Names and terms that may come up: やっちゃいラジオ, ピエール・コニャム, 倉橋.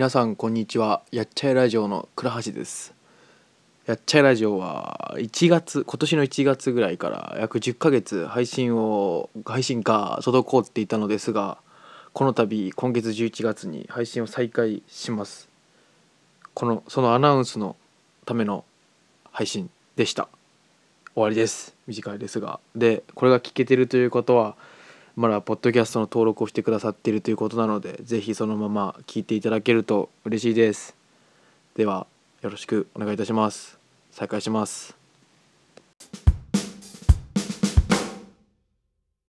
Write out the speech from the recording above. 皆さんこんにちは。やっちゃいラジオの倉橋です。やっちゃいラジオは今年の1月ぐらいから約10ヶ月配信が滞っていたのですが、この度今月11月に配信を再開します。そのアナウンスのための配信でした。終わりです。短いですが、でこれが聞けてるということは、まだポッドキャストの登録をしてくださっているということなので、ぜひそのまま聞いていただけると嬉しいです。ではよろしくお願いいたします。再開します。